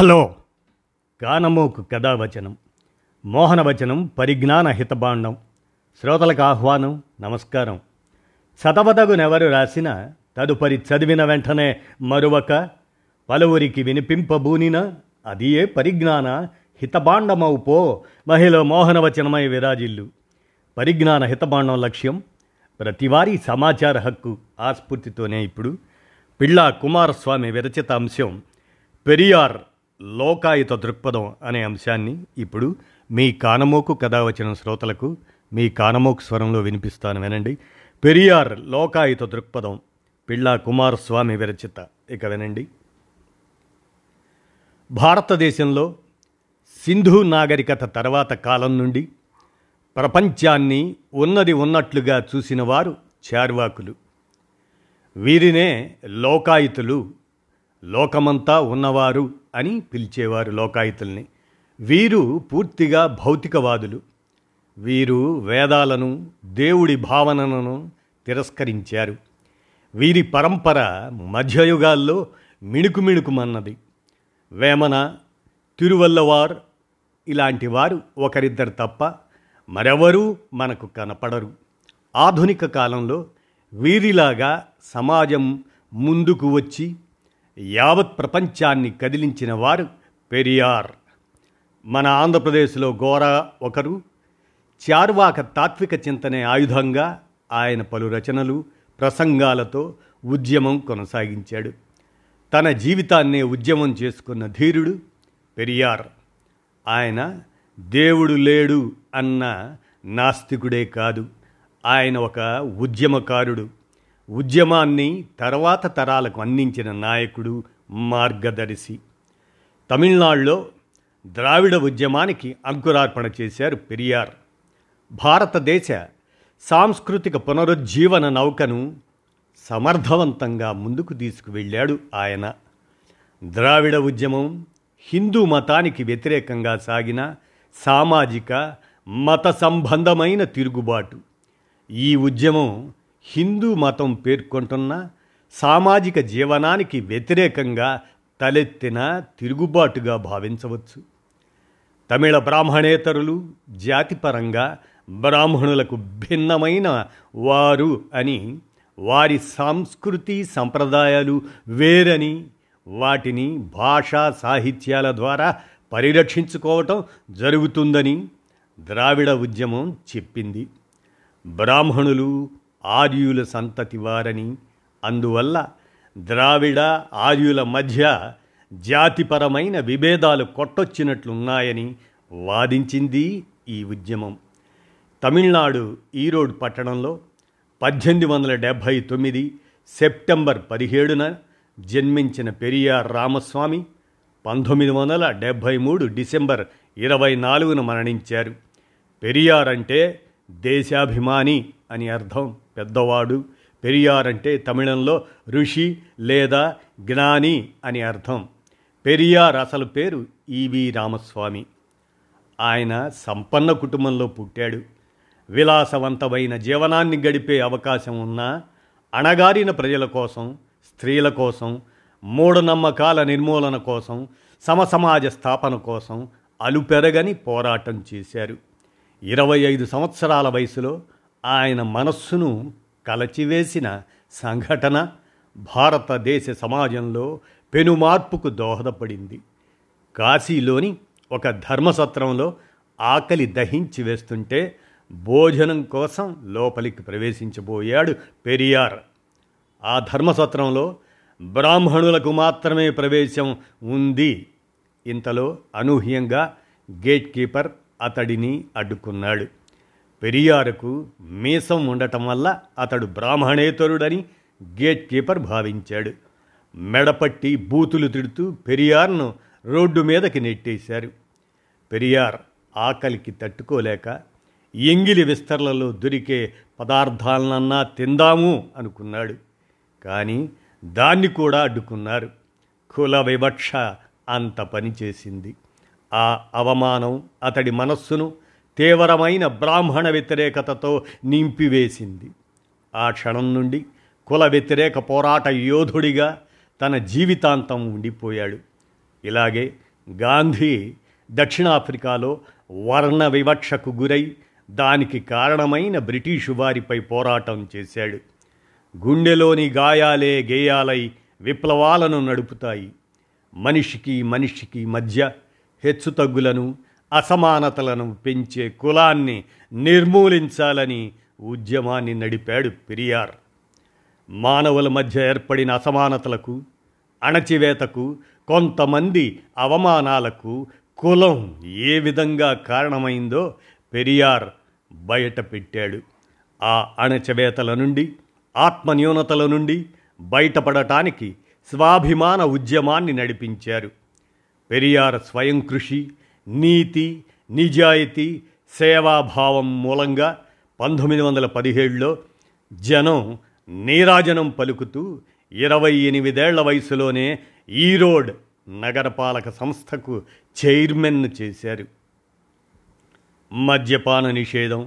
Hello కానమోకు కథావచనం, మోహనవచనం, పరిజ్ఞాన హితబాండం శ్రోతలకు ఆహ్వానం. నమస్కారం. చదవదగునెవరు రాసిన తదుపరి చదివిన వెంటనే మరువక పలువురికి వినిపింపబూనిన అది ఏ పరిజ్ఞాన హితబాండమవు పో మహిళ మోహనవచనమై విరాజిల్లు. పరిజ్ఞాన హితబాండం లక్ష్యం ప్రతివారీ సమాచార హక్కు. ఆ స్ఫూర్తితోనే ఇప్పుడు పిళ్ళా కుమారస్వామి విరచిత అంశం పెరియార్ లోకాయుత దృక్పథం అనే అంశాన్ని ఇప్పుడు మీ కానమోకు కథావచనం శ్రోతలకు మీ కానమోకు స్వరంలో వినిపిస్తాను, వినండి. పెరియార్ లోకాయుత దృక్పథం, పిళ్ళా కుమారస్వామి విరచిత. ఇక వినండి. భారతదేశంలో సింధు నాగరికత తర్వాత కాలం నుండి ప్రపంచాన్ని ఉన్నది ఉన్నట్లుగా చూసిన వారు చార్వాకులు. వీరినే లోకాయుతులు, లోకమంతా ఉన్నవారు అని పిలిచేవారు లోకాయుతుల్ని. వీరు పూర్తిగా భౌతికవాదులు. వీరు వేదాలను, దేవుడి భావనలను తిరస్కరించారు. వీరి పరంపర మధ్యయుగాల్లో మిణుకుమన్నది. వేమన, తిరువల్లవారు ఇలాంటి వారు ఒకరిద్దరు తప్ప మరెవరూ మనకు కనపడరు. ఆధునిక కాలంలో వీరిలాగా సమాజం ముందుకు వచ్చి యావత్ ప్రపంచాన్ని కదిలించిన వారు పెరియార్. మన ఆంధ్రప్రదేశ్లో గోరా ఒకరు. చార్వాక తాత్విక చింతనే ఆయుధంగా ఆయన పలు రచనలు, ప్రసంగాలతో ఉద్యమం కొనసాగించాడు. తన జీవితాన్నే ఉద్యమం చేసుకున్న ధీరుడు పెరియార్. ఆయన దేవుడు లేడు అన్న నాస్తికుడే కాదు, ఆయన ఒక ఉద్యమకారుడు. ఉద్యమాన్ని తర్వాత తరాలకు అందించిన నాయకుడు, మార్గదర్శి. తమిళనాడులో ద్రావిడ ఉద్యమానికి అంకురార్పణ చేశారు పెరియార్. భారతదేశ సాంస్కృతిక పునరుజ్జీవన నౌకను సమర్థవంతంగా ముందుకు తీసుకువెళ్ళాడు ఆయన. ద్రావిడ ఉద్యమం హిందూ మతానికి వ్యతిరేకంగా సాగిన సామాజిక మత సంబంధమైన తిరుగుబాటు. ఈ ఉద్యమం హిందూ మతం పేర్కొంటున్న సామాజిక జీవనానికి వ్యతిరేకంగా తలెత్తిన తిరుగుబాటుగా భావించవచ్చు. తమిళ బ్రాహ్మణేతరులు జాతిపరంగా బ్రాహ్మణులకు భిన్నమైన వారు అని, వారి సంస్కృతి సంప్రదాయాలు వేరని, వాటిని భాషా సాహిత్యాల ద్వారా పరిరక్షించుకోవటం జరుగుతుందని ద్రావిడ ఉద్యమం చెప్పింది. బ్రాహ్మణులు ఆర్యుల సంతతి వారని, అందువల్ల ద్రావిడ ఆర్యుల మధ్య జాతిపరమైన విభేదాలు కొట్టొచ్చినట్లున్నాయని వాదించింది ఈ ఉద్యమం. తమిళనాడు ఈరోడ్ పట్టణంలో 1879 సెప్టెంబర్ 17న జన్మించిన పెరియార్ రామస్వామి 1973 డిసెంబర్ 24న మరణించారు. పెరియార్ అంటే దేశాభిమాని అని అర్థం, పెద్దవాడు. పెరియార్ అంటే తమిళంలో ఋషి లేదా జ్ఞాని అని అర్థం. పెరియార్ అసలు పేరు ఈవి రామస్వామి. ఆయన సంపన్న కుటుంబంలో పుట్టాడు. విలాసవంతమైన జీవనాన్ని గడిపే అవకాశం ఉన్న అణగారిన ప్రజల కోసం, స్త్రీల కోసం, మూఢనమ్మకాల నిర్మూలన కోసం, సమసమాజ స్థాపన కోసం అలుపెరగని పోరాటం చేశారు. 25 సంవత్సరాల వయసులో ఆయన మనస్సును కలచివేసిన సంఘటన భారతదేశ సమాజంలో పెనుమార్పుకు దోహదపడింది. కాశీలోని ఒక ధర్మసత్రంలో ఆకలి దహించి వేస్తుంటే భోజనం కోసం లోపలికి ప్రవేశించబోయాడు పెరియార్. ఆ ధర్మసత్రంలో బ్రాహ్మణులకు మాత్రమే ప్రవేశం ఉంది. ఇంతలో అనూహ్యంగా గేట్ కీపర్ అతడిని అడ్డుకున్నాడు. పెరియారుకు మీసం ఉండటం వల్ల అతడు బ్రాహ్మణేతరుడని గేట్ కీపర్ భావించాడు. మెడపట్టి బూతులు తిడుతూ పెరియార్ను రోడ్డు మీదకి నెట్టేశారు. పెరియార్ ఆకలికి తట్టుకోలేక ఎంగిలి విస్తరలలో దొరికే పదార్థాలనన్నా తిందాము అనుకున్నాడు. కానీ దాన్ని కూడా అడ్డుకున్నారు. కుల వివక్ష అంత పనిచేసింది. ఆ అవమానం అతడి మనస్సును తీవ్రమైన బ్రాహ్మణ వ్యతిరేకతతో నింపివేసింది. ఆ క్షణం నుండి కుల వ్యతిరేక పోరాట యోధుడిగా తన జీవితాంతం ఉండిపోయాడు. ఇలాగే గాంధీ దక్షిణాఫ్రికాలో వర్ణ వివక్షకు గురై దానికి కారణమైన బ్రిటీషు వారిపై పోరాటం చేశాడు. గుండెలోని గాయాలే గేయాలై విప్లవాలను నడుపుతాయి. మనిషికి మనిషికి మధ్య హెచ్చుతగ్గులను, అసమానతలను పెంచే కులాన్ని నిర్మూలించాలని ఉద్యమాన్ని నడిపాడు పెరియార్. మానవుల మధ్య ఏర్పడిన అసమానతలకు, అణచివేతకు, కొంతమంది అవమానాలకు కులం ఏ విధంగా కారణమైందో పెరియార్ బయట పెట్టాడు. ఆ అణచివేతల నుండి, ఆత్మన్యూనతల నుండి బయటపడటానికి స్వాభిమాన ఉద్యమాన్ని నడిపించారు. పెరియార్ స్వయం కృషి, నీతి, నిజాయితీ, సేవాభావం మూలంగా 1917లో జనం నీరాజనం పలుకుతూ 28 ఏళ్ల వయసులోనే ఈరోడ్ నగరపాలక సంస్థకు చైర్మన్ చేశారు. మద్యపాన నిషేధం,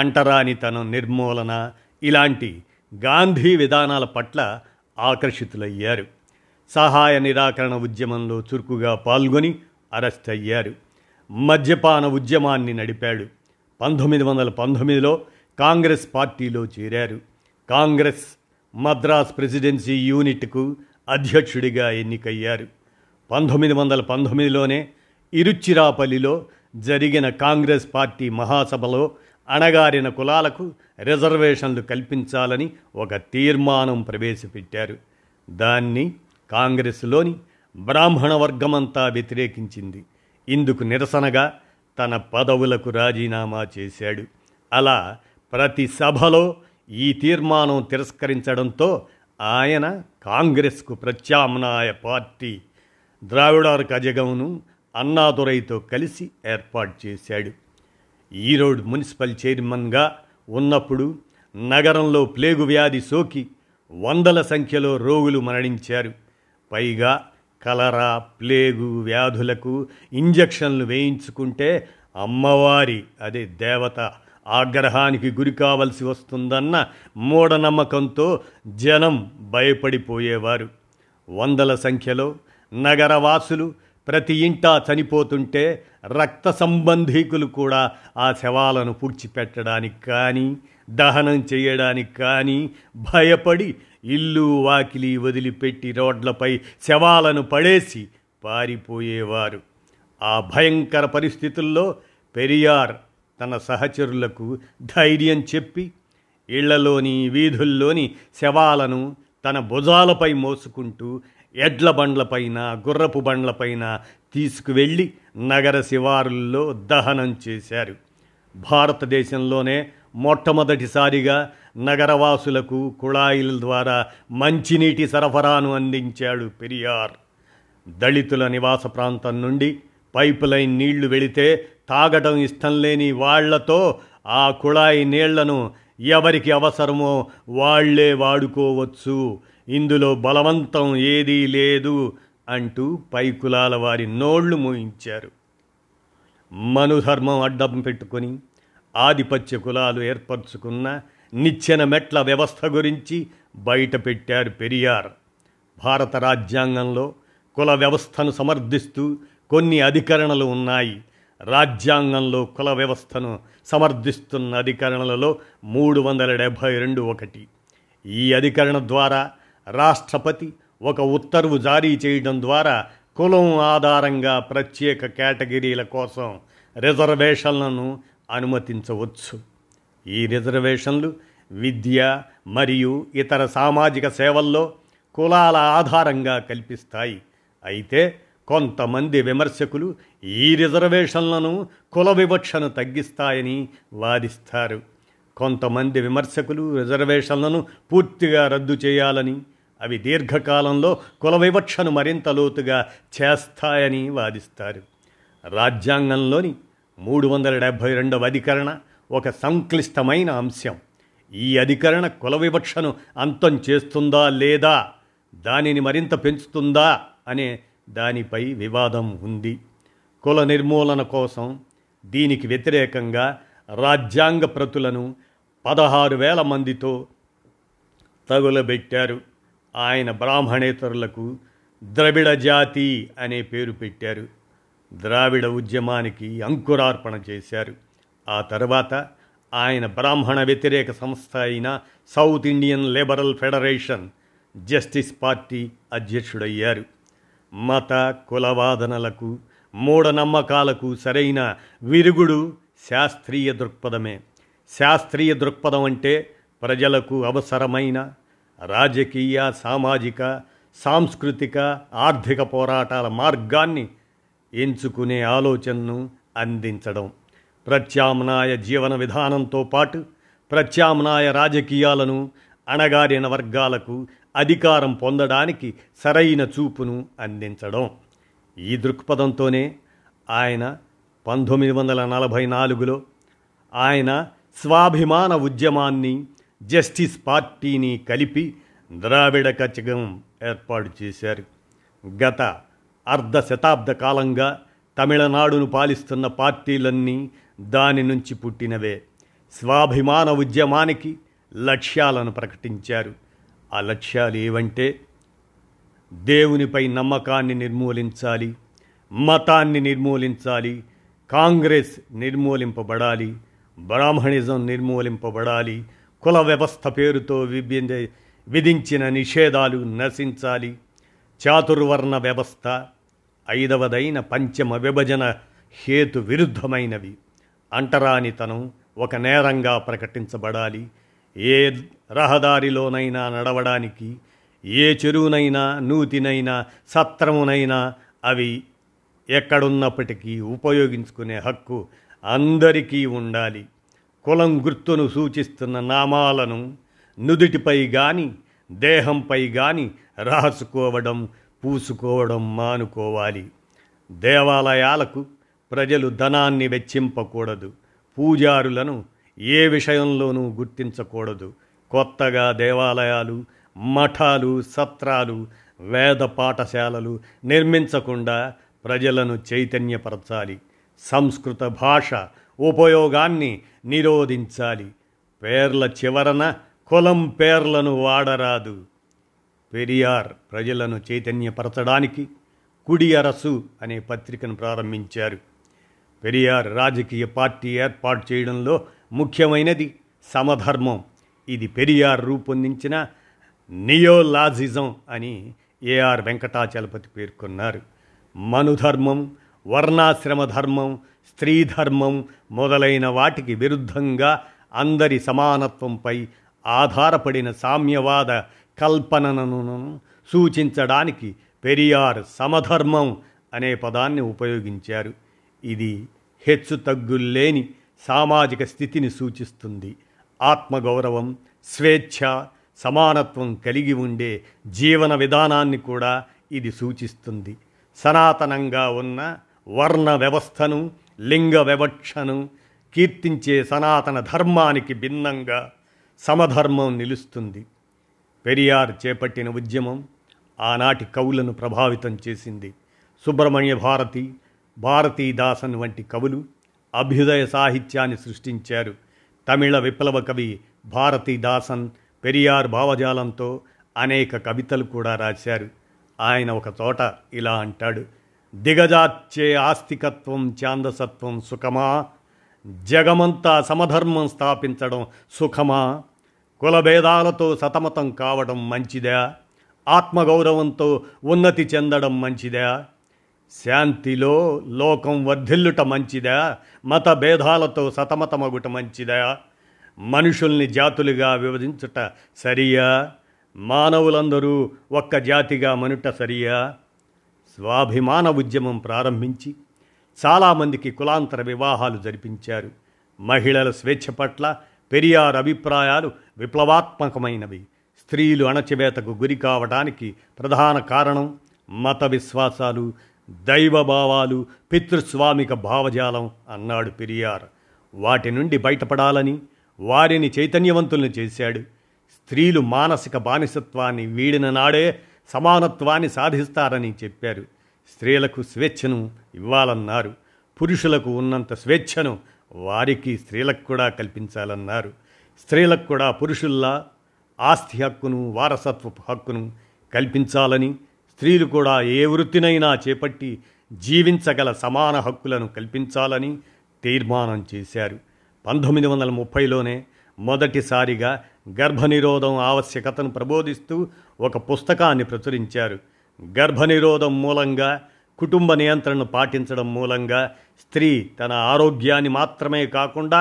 అంటరానితనం నిర్మూలన ఇలాంటి గాంధీ విధానాల పట్ల ఆకర్షితులయ్యారు. సహాయ నిరాకరణ ఉద్యమంలో చురుకుగా పాల్గొని అరెస్ట్ అయ్యారు. మద్యపాన ఉద్యమాన్ని నడిపాడు. 1919లో కాంగ్రెస్ పార్టీలో చేరారు. కాంగ్రెస్ మద్రాస్ ప్రెసిడెన్సీ యూనిట్కు అధ్యక్షుడిగా ఎన్నికయ్యారు. 1919లోనే ఇరుచిరాపల్లిలో జరిగిన కాంగ్రెస్ పార్టీ మహాసభలో అణగారిన కులాలకు రిజర్వేషన్లు కల్పించాలని ఒక తీర్మానం ప్రవేశపెట్టారు. దాన్ని కాంగ్రెస్లోని బ్రాహ్మణ వర్గమంతా వ్యతిరేకించింది. ఇందుకు నిరసనగా తన పదవులకు రాజీనామా చేశాడు. అలా ప్రతి సభలో ఈ తీర్మానం తిరస్కరించడంతో ఆయన కాంగ్రెస్కు ప్రత్యామ్నాయ పార్టీ ద్రావిడార్ కజగంను అన్నాదురైతో కలిసి ఏర్పాటు చేశాడు. ఈరోడ్ మున్సిపల్ చైర్మన్గా ఉన్నప్పుడు నగరంలో ప్లేగు వ్యాధి సోకి 100ల సంఖ్యలో రోగులు మరణించారు. పైగా కలరా, ప్లేగు వ్యాధులకు ఇంజక్షన్లు వేయించుకుంటే అమ్మవారి, అదే దేవత ఆగ్రహానికి గురి కావలసి వస్తుందన్న మూఢనమ్మకంతో జనం భయపడిపోయేవారు. 100ల సంఖ్యలో నగరవాసులు ప్రతి ఇంటా చనిపోతుంటే రక్త సంబంధీకులు కూడా ఆ శవాలను పూడ్చిపెట్టడానికి కానీ, దహనం చేయడానికి కానీ భయపడి ఇల్లు వాకిలి వదిలిపెట్టి రోడ్లపై శవాలను పడేసి పారిపోయేవారు. ఆ భయంకర పరిస్థితుల్లో పెరియార్ తన సహచరులకు ధైర్యం చెప్పి ఇళ్లలోని, వీధుల్లోని శవాలను తన భుజాలపై మోసుకుంటూ ఎడ్ల బండ్లపైన, గుర్రపు బండ్లపైన తీసుకువెళ్ళి నగర శివారుల్లో దహనం చేశారు. భారతదేశంలోనే మొట్టమొదటిసారిగా నగరవాసులకు కుళాయిల ద్వారా మంచినీటి సరఫరాను అందించాడు పెరియార్. దళితుల నివాస ప్రాంతం నుండి పైపులైన్ నీళ్లు వెళితే తాగటం ఇష్టం లేని వాళ్లతో ఆ కుళాయి నీళ్లను ఎవరికి అవసరమో వాళ్లే వాడుకోవచ్చు, ఇందులో బలవంతం ఏదీ లేదు అంటూ పైకులాల వారి నోళ్లు మూయించారు. మనుధర్మం అడ్డం పెట్టుకొని ఆధిపత్య కులాలు ఏర్పరచుకున్న నిచ్చెన మెట్ల వ్యవస్థ గురించి బయటపెట్టారు పెరియార్. భారత రాజ్యాంగంలో కుల వ్యవస్థను సమర్థిస్తూ కొన్ని అధికరణలు ఉన్నాయి. రాజ్యాంగంలో కుల వ్యవస్థను సమర్థిస్తున్న అధికరణలలో 372 ఒకటి. ఈ అధికరణ ద్వారా రాష్ట్రపతి ఒక ఉత్తర్వు జారీ చేయడం ద్వారా కులం ఆధారంగా ప్రత్యేక కేటగిరీల కోసం రిజర్వేషన్లను అనుమతించవచ్చు. ఈ రిజర్వేషన్లు విద్య మరియు ఇతర సామాజిక సేవల్లో కులాల ఆధారంగా కల్పిస్తాయి. అయితే కొంతమంది విమర్శకులు ఈ రిజర్వేషన్లను కుల వివక్షను తగ్గిస్తాయని వాదిస్తారు. కొంతమంది విమర్శకులు రిజర్వేషన్లను పూర్తిగా రద్దు చేయాలని, అవి దీర్ఘకాలంలో కుల వివక్షను మరింత లోతుగా చేస్తాయని వాదిస్తారు. రాజ్యాంగంలోని 372వ అధికరణ ఒక సంక్లిష్టమైన అంశం. ఈ అధికరణ కుల వివక్షను అంతం చేస్తుందా లేదా, దానిని మరింత పెంచుతుందా అనే దానిపై వివాదం ఉంది. కుల నిర్మూలన కోసం దీనికి వ్యతిరేకంగా రాజ్యాంగ ప్రతులను 16,000 మందితో తగులబెట్టారు. ఆయన బ్రాహ్మణేతరులకు ద్రవిడ జాతి అనే పేరు పెట్టారు. ద్రావిడ ఉద్యమానికి అంకురార్పణ చేశారు. ఆ తర్వాత ఆయన బ్రాహ్మణ వ్యతిరేక సంస్థ అయిన South Indian Liberal Federation Justice Party అధ్యక్షుడయ్యారు. మత కులవాదనలకు మూఢనమ్మకాలకు సరైన విరుగుడు శాస్త్రీయ దృక్పథమే. శాస్త్రీయ దృక్పథం అంటే ప్రజలకు అవసరమైన రాజకీయ, సామాజిక, సాంస్కృతిక, ఆర్థిక పోరాటాల మార్గాన్ని ఎంచుకునే ఆలోచనను అందించడం. ప్రత్యామ్నాయ జీవన విధానంతో పాటు ప్రత్యామ్నాయ రాజకీయాలను, అణగారిన వర్గాలకు అధికారం పొందడానికి సరైన చూపును అందించడం. ఈ దృక్పథంతోనే ఆయన 1944లో ఆయన స్వాభిమాన ఉద్యమాన్ని, జస్టిస్ పార్టీని కలిపి ద్రావిడ కచగం ఏర్పాటు చేశారు. గత అర్ధ శతాబ్ద కాలంగా తమిళనాడును పాలిస్తున్న పార్టీలన్నీ దాని నుంచి పుట్టినవే. స్వాభిమాన ఉద్యమానికి లక్ష్యాలను ప్రకటించారు. ఆ లక్ష్యాలు ఏవంటే దేవునిపై నమ్మకాన్ని నిర్మూలించాలి, మతాన్ని నిర్మూలించాలి, కాంగ్రెస్ నిర్మూలింపబడాలి, బ్రాహ్మణిజం నిర్మూలింపబడాలి, కుల వ్యవస్థ పేరుతో విధించిన నిషేధాలు నశించాలి, చాతుర్వర్ణ వ్యవస్థ, 5వదైన పంచమ విభజన హేతు విరుద్ధమైనవి, అంటరానితనం ఒక నేరంగా ప్రకటించబడాలి, ఏ రహదారిలోనైనా నడవడానికి, ఏ చెరువునైనా, నూతినైనా, సత్రమునైనా అవి ఎక్కడున్నప్పటికీ ఉపయోగించుకునే హక్కు అందరికీ ఉండాలి, కులం గుర్తును సూచిస్తున్న నామాలను నుదుటిపై కానీ దేహంపై కానీ రాసుకోవడం, పూసుకోవడం మానుకోవాలి, దేవాలయాలకు ప్రజలు ధనాన్ని వెచ్చింపకూడదు, పూజారులను ఏ విషయంలోనూ గుర్తించకూడదు, కొత్తగా దేవాలయాలు, మఠాలు, సత్రాలు, వేద పాఠశాలలు నిర్మించకుండా ప్రజలను చైతన్యపరచాలి, సంస్కృత భాష ఉపయోగాన్ని నిరోధించాలి, పేర్ల చివరన కులం పేర్లను వాడరాదు. పెరియార్ ప్రజలను చైతన్యపరచడానికి కుడి అరసు అనే పత్రికను ప్రారంభించారు. పెరియార్ రాజకీయ పార్టీ ఏర్పాటు చేయడంలో ముఖ్యమైనది సమధర్మం. ఇది పెరియార్ రూపొందించిన నియోలాజిజం అని ఏఆర్ వెంకటాచలపతి పేర్కొన్నారు. మనుధర్మం, వర్ణాశ్రమ ధర్మం, స్త్రీధర్మం మొదలైన వాటికి విరుద్ధంగా అందరి సమానత్వంపై ఆధారపడిన సామ్యవాద కల్పనను సూచించడానికి పెరియార్ సమధర్మం అనే పదాన్ని ఉపయోగించారు. ఇది హెచ్చు తగ్గుల్లేని సామాజిక స్థితిని సూచిస్తుంది. ఆత్మగౌరవం, స్వేచ్ఛ, సమానత్వం కలిగి ఉండే జీవన విధానాన్ని కూడా ఇది సూచిస్తుంది. సనాతనంగా ఉన్న వర్ణ వ్యవస్థను, లింగ వివక్షను కీర్తించే సనాతన ధర్మానికి భిన్నంగా సమధర్మం నిలుస్తుంది. పెరియార్ చేపట్టిన ఉద్యమం ఆనాటి కవులను ప్రభావితం చేసింది. సుబ్రహ్మణ్య భారతి, భారతీదాసన్ వంటి కవులు అభ్యుదయ సాహిత్యాన్ని సృష్టించారు. తమిళ విప్లవ కవి భారతీదాసన్ పెరియార్ భావజాలంతో అనేక కవితలు కూడా రాశారు. ఆయన ఒక చోట ఇలా అంటాడు: దిగజార్చే ఆస్తికత్వం, ఛాందసత్వం సుఖమా, జగమంతా సమధర్మం స్థాపించడం సుఖమా, కులభేదాలతో సతమతం కావడం మంచిదా, ఆత్మగౌరవంతో ఉన్నతి చెందడం మంచిదా, శాంతిలో లోకం వర్ధిల్లుట మంచిదా, మత భేదాలతో సతమతమగుట మంచిదా, మనుషుల్ని జాతులుగా విభజించుట సరియా, మానవులందరూ ఒక్క జాతిగా మనుట సరియా. స్వాభిమాన ఉద్యమం ప్రారంభించి చాలామందికి కులాంతర వివాహాలు జరిపించారు. మహిళల స్వేచ్ఛ పట్ల పెరియార్ అభిప్రాయాలు విప్లవాత్మకమైనవి. స్త్రీలు అణచివేతకు గురి కావడానికి ప్రధాన కారణం మత విశ్వాసాలు, దైవభావాలు, పితృస్వామిక భావజాలం అన్నాడు పెరియార్. వాటి నుండి బయటపడాలని వారిని చైతన్యవంతులను చేశాడు. స్త్రీలు మానసిక బానిసత్వాన్ని వీడిన నాడే సమానత్వాన్ని సాధిస్తారని చెప్పారు. స్త్రీలకు స్వేచ్ఛను ఇవ్వాలన్నారు. పురుషులకు ఉన్నంత స్వేచ్ఛను వారికి, స్త్రీలకు కూడా కల్పించాలన్నారు. స్త్రీలకు కూడా పురుషుల్లా ఆస్తి హక్కును, వారసత్వపు హక్కును కల్పించాలని, స్త్రీలు కూడా ఏ వృత్తినైనా చేపట్టి జీవించగల సమాన హక్కులను కల్పించాలని తీర్మానం చేశారు. 1930లోనే మొదటిసారిగా గర్భనిరోధం ఆవశ్యకతను ప్రబోధిస్తూ ఒక పుస్తకాన్ని ప్రచురించారు. గర్భనిరోధం మూలంగా, కుటుంబ నియంత్రణను పాటించడం మూలంగా స్త్రీ తన ఆరోగ్యాన్ని మాత్రమే కాకుండా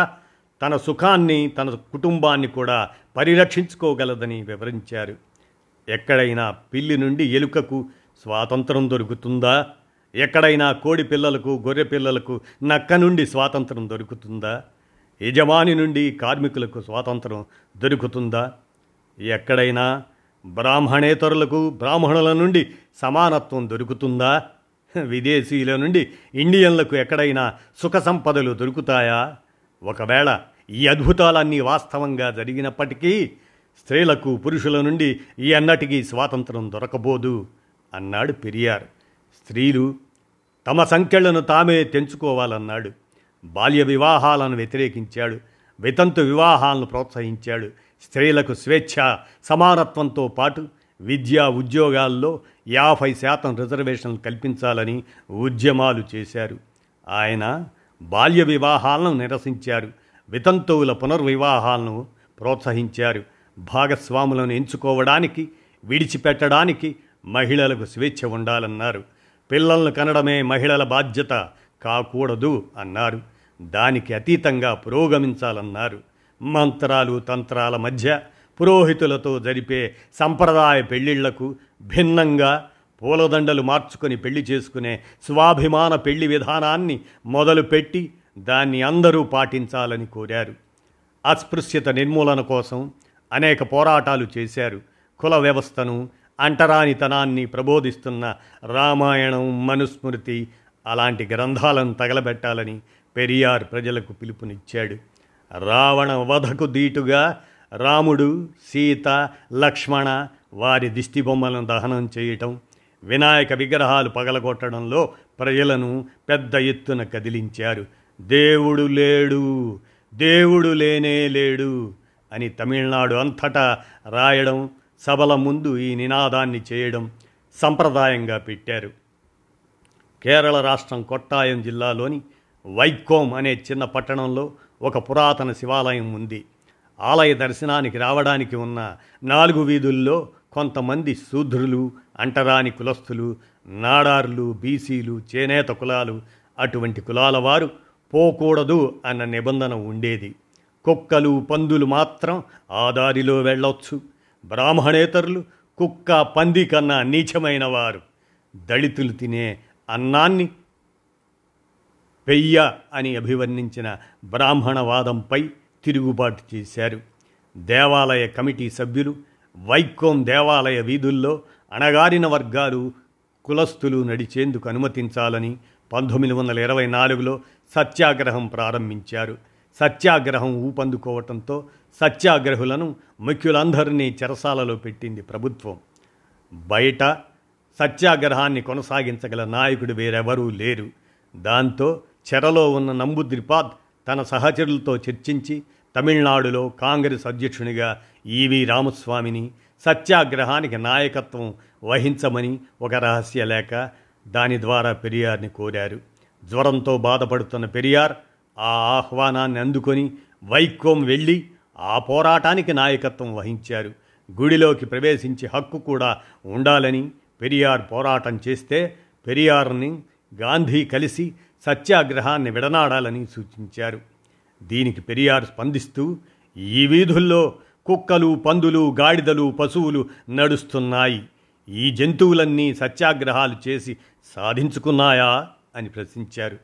తన సుఖాన్ని, తన కుటుంబాన్ని కూడా పరిరక్షించుకోగలదని వివరించారు. ఎక్కడైనా పిల్లి నుండి ఎలుకకు స్వాతంత్రం దొరుకుతుందా? ఎక్కడైనా కోడి పిల్లలకు, గొర్రె పిల్లలకు, నక్క నుండి స్వాతంత్రం దొరుకుతుందా? యజమాని నుండి కార్మికులకు స్వాతంత్రం దొరుకుతుందా? ఎక్కడైనా బ్రాహ్మణేతరులకు, బ్రాహ్మణుల నుండి సమానత్వం దొరుకుతుందా? విదేశీయుల నుండి ఇండియన్లకు ఎక్కడైనా సుఖ సంపదలు దొరుకుతాయా? ఒకవేళ ఈ అద్భుతాలన్నీ వాస్తవంగా జరిగినప్పటికీ స్త్రీలకు పురుషుల నుండి ఈ అన్నటికీ స్వాతంత్రం దొరకబోదు అన్నాడు పెరియార్. స్త్రీలు తమ సంఖ్యలను తామే తెంచుకోవాలన్నాడు. బాల్య వివాహాలను వ్యతిరేకించాడు. వితంతు వివాహాలను ప్రోత్సహించాడు. స్త్రీలకు స్వేచ్ఛ, సమానత్వంతో పాటు విద్యా, ఉద్యోగాల్లో 50% రిజర్వేషన్లు కల్పించాలని ఉద్యమాలు చేశారు. ఆయన బాల్య వివాహాలను నిరసించారు. వితంతువుల పునర్వివాహాలను ప్రోత్సహించారు. భాగస్వాములను ఎంచుకోవడానికి, విడిచిపెట్టడానికి మహిళలకు స్వేచ్ఛ ఉండాలన్నారు. పిల్లలను కనడమే మహిళల బాధ్యత కాకూడదు అన్నారు. దానికి అతీతంగా పురోగమించాలన్నారు. మంత్రాలు, తంత్రాల మధ్య పురోహితులతో జరిపే సంప్రదాయ పెళ్లిళ్లకు భిన్నంగా పూలదండలు మార్చుకొని పెళ్లి చేసుకునే స్వాభిమాన పెళ్లి విధానాన్ని మొదలుపెట్టి దాన్ని అందరూ పాటించాలని కోరారు. అస్పృశ్యత నిర్మూలన కోసం అనేక పోరాటాలు చేశారు. కుల వ్యవస్థను, అంటరానితనాన్ని ప్రబోధిస్తున్న రామాయణం, మనుస్మృతి అలాంటి గ్రంథాలను తగలబెట్టాలని పెరియార్ ప్రజలకు పిలుపునిచ్చాడు. రావణ వధకు దీటుగా రాముడు, సీత, లక్ష్మణ వారి దిష్టిబొమ్మలను దహనం చేయటం, వినాయక విగ్రహాలు పగలగొట్టడంలో ప్రజలను పెద్ద ఎత్తున కదిలించారు. దేవుడు లేడు, దేవుడు లేనే లేడు అని తమిళనాడు అంతటా రాయడం, సభల ముందు ఈ నినాదాన్ని చేయడం సంప్రదాయంగా పెట్టారు. కేరళ రాష్ట్రం కొట్టాయం జిల్లాలోని వైకోం అనే చిన్న పట్టణంలో ఒక పురాతన శివాలయం ఉంది. ఆలయ దర్శనానికి రావడానికి ఉన్న 4 వీధుల్లో కొంతమంది శూద్రులు, అంటరాని కులస్తులు, నాడార్లు, బీసీలు, చేనేత కులాలు, అటువంటి కులాల వారు పోకూడదు అన్న నిబంధన ఉండేది. కుక్కలు, పందులు మాత్రం ఆ దారిలో వెళ్ళొచ్చు. బ్రాహ్మణేతరులు కుక్క, పంది కన్నా నీచమైన వారు. దళితులు తినే అన్నాన్ని పెయ్య అని అభివర్ణించిన బ్రాహ్మణవాదంపై తిరుగుబాటు చేశారు. దేవాలయ కమిటీ సభ్యులు వైకోం దేవాలయ వీధుల్లో అణగారిన వర్గాలు, కులస్తులు నడిచేందుకు అనుమతించాలని 1924లో సత్యాగ్రహం ప్రారంభించారు. సత్యాగ్రహం ఊపందుకోవటంతో సత్యాగ్రహులను, ముఖ్యులందరినీ చెరసాలలో పెట్టింది ప్రభుత్వం. బయట సత్యాగ్రహాన్ని కొనసాగించగల నాయకుడు వేరెవరూ లేరు. దాంతో చెరలో ఉన్న నమూదిరిపాద్ తన సహచరులతో చర్చించి తమిళనాడులో కాంగ్రెస్ అధ్యక్షునిగా ఈవి రామస్వామిని సత్యాగ్రహానికి నాయకత్వం వహించమని ఒక రహస్య లేఖ, దాని ద్వారా పెరియార్ని కోరారు. జ్వరంతో బాధపడుతున్న పెరియార్ ఆ ఆహ్వానాన్ని అందుకొని వైకోం వెళ్ళి ఆ పోరాటానికి నాయకత్వం వహించారు. గుడిలోకి ప్రవేశించే హక్కు కూడా ఉండాలని పెరియార్ పోరాటం చేస్తే పెరియార్ని గాంధీ కలిసి సత్యాగ్రహాన్ని విడనాడాలని సూచించారు. దీనికి పెరియార్ స్పందిస్తూ, ఈ వీధుల్లో కుక్కలు, పందులు, గాడిదలు, పశువులు నడుస్తున్నాయి. ఈ జంతువులన్నీ సత్యాగ్రహాలు చేసి సాధించుకున్నాయా అని ప్రశ్నించారు.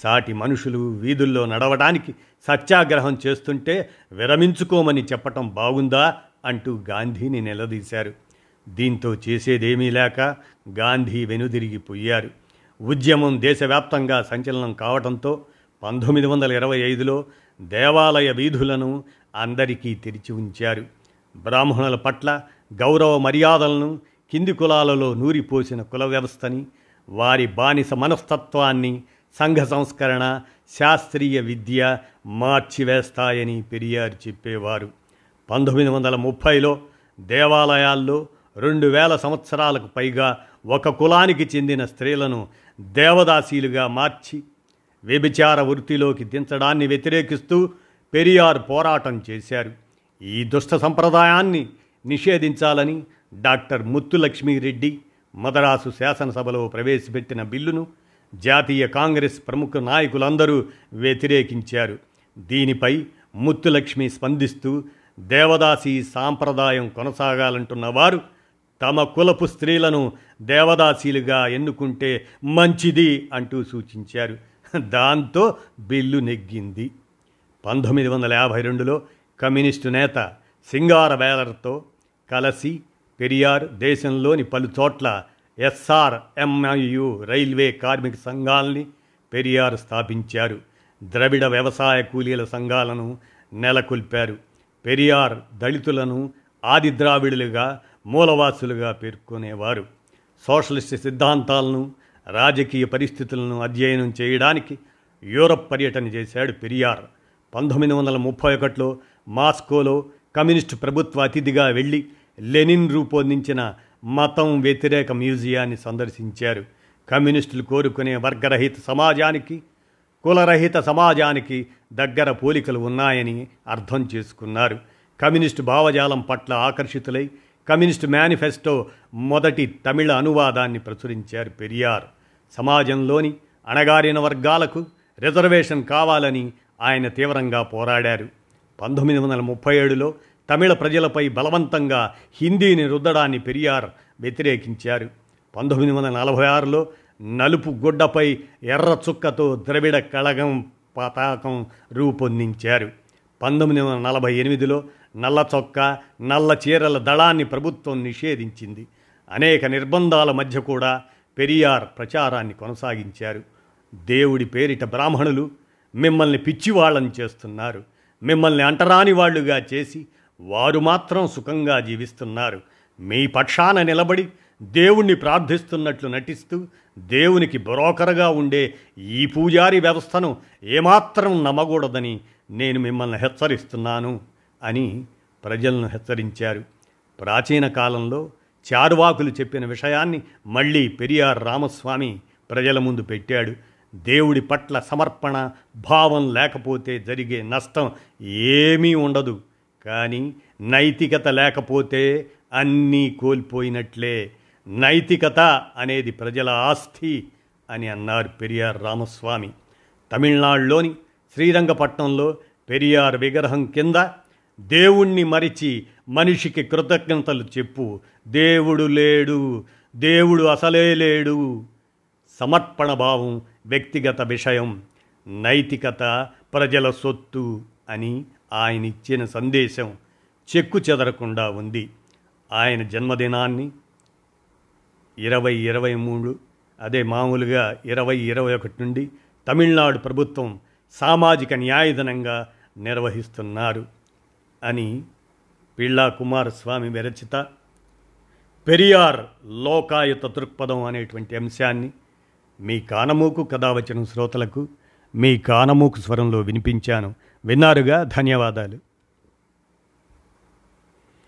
సాటి మనుషులు వీధుల్లో నడవడానికి సత్యాగ్రహం చేస్తుంటే విరమించుకోమని చెప్పటం బాగుందా అంటూ గాంధీని నిలదీశారు. దీంతో చేసేదేమీ లేక గాంధీ వెనుదిరిగిపోయారు. ఉద్యమం దేశవ్యాప్తంగా సంచలనం కావడంతో 1925లో దేవాలయ వీధులను అందరికీ తెరిచి ఉంచారు. బ్రాహ్మణుల పట్ల గౌరవ మర్యాదలను, కింది కులాలలో నూరిపోసిన కుల వ్యవస్థని, వారి బానిస మనస్తత్వాన్ని సంఘ సంస్కరణ, శాస్త్రీయ విద్య మార్చివేస్తాయని పెరియార్ చెప్పేవారు. 1930లో దేవాలయాల్లో 2000 సంవత్సరాలకు పైగా ఒక కులానికి చెందిన స్త్రీలను దేవదాసీలుగా మార్చి వ్యభిచార వృత్తిలోకి దించడాన్ని వ్యతిరేకిస్తూ పెరియార్ పోరాటం చేశారు. ఈ దుష్ట సంప్రదాయాన్ని నిషేధించాలని డాక్టర్ ముత్తులక్ష్మిరెడ్డి మద్రాసు శాసనసభలో ప్రవేశపెట్టిన బిల్లును జాతీయ కాంగ్రెస్ ప్రముఖ నాయకులందరూ వ్యతిరేకించారు. దీనిపై ముత్తులక్ష్మి స్పందిస్తూ దేవదాసి సాంప్రదాయం కొనసాగాలంటున్న వారు తమ కులపు స్త్రీలను దేవదాసీలుగా ఎన్నుకుంటే మంచిది అంటూ సూచించారు. దాంతో బిల్లు నెగ్గింది. 1952లో కమ్యూనిస్టు నేత సింగారవేలర్తో కలిసి పెరియార్ దేశంలోని పలుచోట్ల SRMIU రైల్వే కార్మిక సంఘాలని పెరియార్ స్థాపించారు. ద్రవిడ వ్యవసాయ కూలీల సంఘాలను నెలకొల్పారు. పెరియార్ దళితులను ఆది ద్రావిడులుగా, మూలవాసులుగా పేర్కొనేవారు. సోషలిస్ట్ సిద్ధాంతాలను, రాజకీయ పరిస్థితులను అధ్యయనం చేయడానికి యూరప్ పర్యటన చేశాడు పెరియార్. 1931లో మాస్కోలో కమ్యూనిస్టు ప్రభుత్వ అతిథిగా వెళ్ళి లెనిన్ రూపొందించిన మతం వ్యతిరేక మ్యూజియాన్ని సందర్శించారు. కమ్యూనిస్టులు కోరుకునే వర్గరహిత సమాజానికి, కులరహిత సమాజానికి దగ్గర పోలికలు ఉన్నాయని అర్థం చేసుకున్నారు. కమ్యూనిస్టు భావజాలం పట్ల ఆకర్షితులై కమ్యూనిస్టు మేనిఫెస్టో మొదటి తమిళ అనువాదాన్ని ప్రచురించారు పెరియార్. సమాజంలోని అణగారిన వర్గాలకు రిజర్వేషన్ కావాలని ఆయన తీవ్రంగా పోరాడారు. 1937లో తమిళ ప్రజలపై బలవంతంగా హిందీని రుద్దడాన్ని పెరియార్ వ్యతిరేకించారు. 1946లో నలుపు గుడ్డపై ఎర్ర చుక్కతో ద్రవిడ కళగం పతాకం రూపొందించారు. 1948లో నల్ల చొక్కా, నల్ల చీరల దళాన్ని ప్రభుత్వం నిషేధించింది. అనేక నిర్బంధాల మధ్య కూడా పెరియార్ ప్రచారాన్ని కొనసాగించారు. దేవుడి పేరిట బ్రాహ్మణులు మిమ్మల్ని పిచ్చివాళ్ళని చేస్తున్నారు, మిమ్మల్ని అంటరాని వాళ్ళుగా చేసి వారు మాత్రం సుఖంగా జీవిస్తున్నారు, మీ పక్షాన నిలబడి దేవుణ్ణి ప్రార్థిస్తున్నట్లు నటిస్తూ దేవునికి బ్రోకర్గా ఉండే ఈ పూజారి వ్యవస్థను ఏమాత్రం నమ్మకూడదని నేను మిమ్మల్ని హెచ్చరిస్తున్నాను అని ప్రజలను హెచ్చరించారు. ప్రాచీన కాలంలో చార్వాకులు చెప్పిన విషయాన్ని మళ్ళీ పెరియార్ రామస్వామి ప్రజల ముందు పెట్టాడు. దేవుడి పట్ల సమర్పణ భావం లేకపోతే జరిగే నష్టం ఏమీ ఉండదు, కానీ నైతికత లేకపోతే అన్నీ కోల్పోయినట్లే. నైతికత అనేది ప్రజల ఆస్తి అని అన్నారు పెరియార్ రామస్వామి. తమిళనాడులోని శ్రీరంగపట్నంలో పెరియార్ విగ్రహం కింద దేవుణ్ణి మరిచి మనిషికి కృతజ్ఞతలు చెప్పు, దేవుడు లేడు, దేవుడు అసలే లేడు, సమర్పణ భావం వ్యక్తిగత విషయం, నైతికత ప్రజల సొత్తు అని ఆయన ఇచ్చిన సందేశం చెక్కు చెదరకుండా ఉంది. ఆయన జన్మదినాన్ని 2023, అదే మామూలుగా 2021 నుండి తమిళనాడు ప్రభుత్వం సామాజిక న్యాయదినంగా నిర్వహిస్తున్నారు అని పిళ్ళా కుమారస్వామి విరచిత పెరియార్ లోకాయుత దృక్పథం అనేటువంటి అంశాన్ని మీ కానమోకు కథావచనం శ్రోతలకు మీ కానమోకు స్వరంలో వినిపించాను. విన్నారుగా, ధన్యవాదాలు.